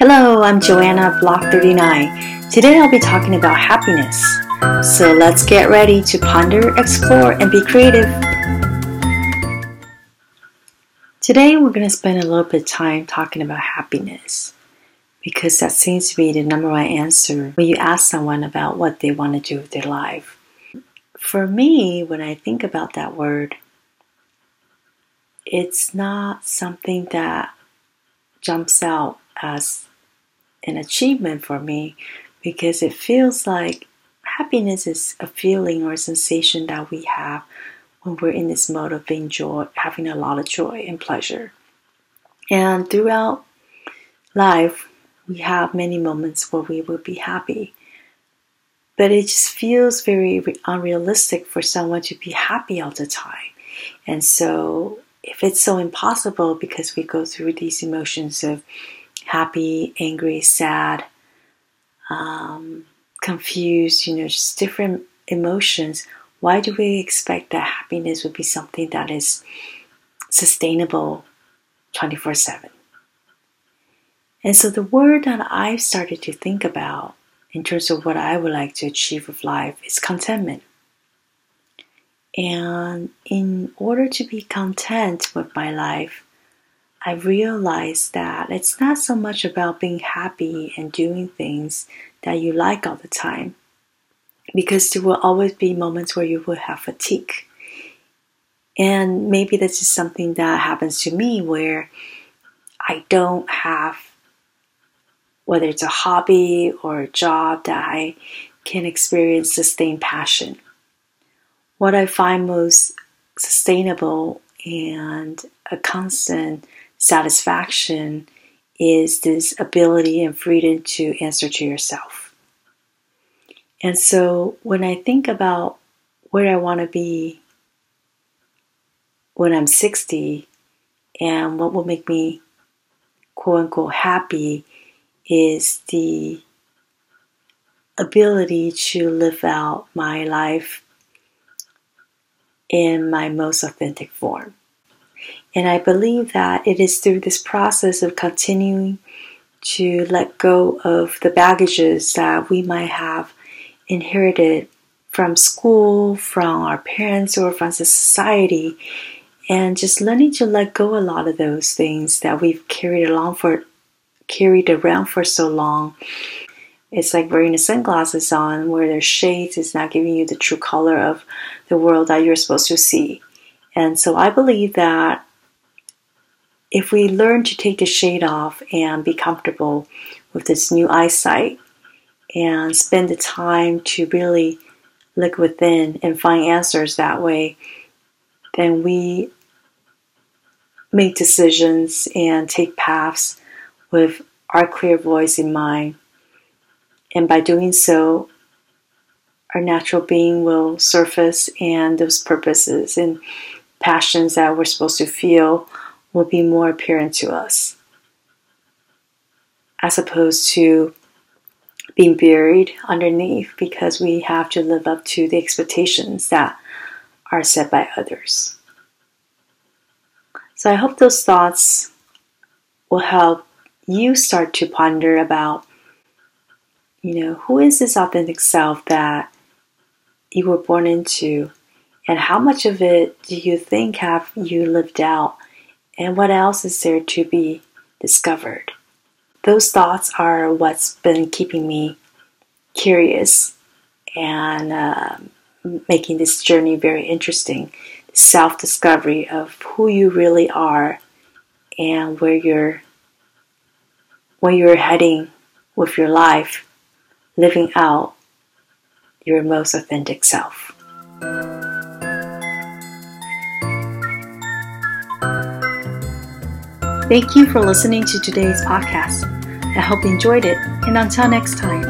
Hello, I'm Joanna, Block 39. Today I'll be talking about happiness. So let's get ready to ponder, explore, and be creative. Today we're going to spend a little bit of time talking about happiness, because that seems to be the number one answer when you ask someone about what they want to do with their life. For me, when I think about that word, it's not something that jumps out as an achievement for me, because it feels like happiness is a feeling or a sensation that we have when we're in this mode of being joy, having a lot of joy and pleasure. And throughout life, we have many moments where we will be happy. But it just feels very unrealistic for someone to be happy all the time. And so if it's so impossible, because we go through these emotions of happy, angry, sad, confused, just different emotions, why do we expect that happiness would be something that is sustainable 24/7? And so the word that I've started to think about in terms of what I would like to achieve with life is contentment. And in order to be content with my life, I realized that it's not so much about being happy and doing things that you like all the time, because there will always be moments where you will have fatigue. And maybe this is something that happens to me, where I don't have, whether it's a hobby or a job, that I can experience sustained passion. What I find most sustainable and a constant satisfaction is this ability and freedom to answer to yourself. And so when I think about where I want to be when I'm 60, and what will make me quote unquote happy, is the ability to live out my life in my most authentic form. And I believe that it is through this process of continuing to let go of the baggages that we might have inherited from school, from our parents, or from society, and just learning to let go a lot of those things that we've carried around for so long. It's like wearing the sunglasses on, where there's shades. It's not giving you the true color of the world that you're supposed to see. And so I believe that if we learn to take the shade off and be comfortable with this new eyesight, and spend the time to really look within and find answers that way, then we make decisions and take paths with our clear voice in mind. And by doing so, our natural being will surface, and those purposes and passions that we're supposed to feel will be more apparent to us, as opposed to being buried underneath, because we have to live up to the expectations that are set by others. So I hope those thoughts will help you start to ponder about, who is this authentic self that you were born into, and how much of it do you think have you lived out, and what else is there to be discovered? Those thoughts are what's been keeping me curious and making this journey very interesting. Self-discovery of who you really are and where you're heading with your life, living out your most authentic self. Thank you for listening to today's podcast. I hope you enjoyed it, and until next time.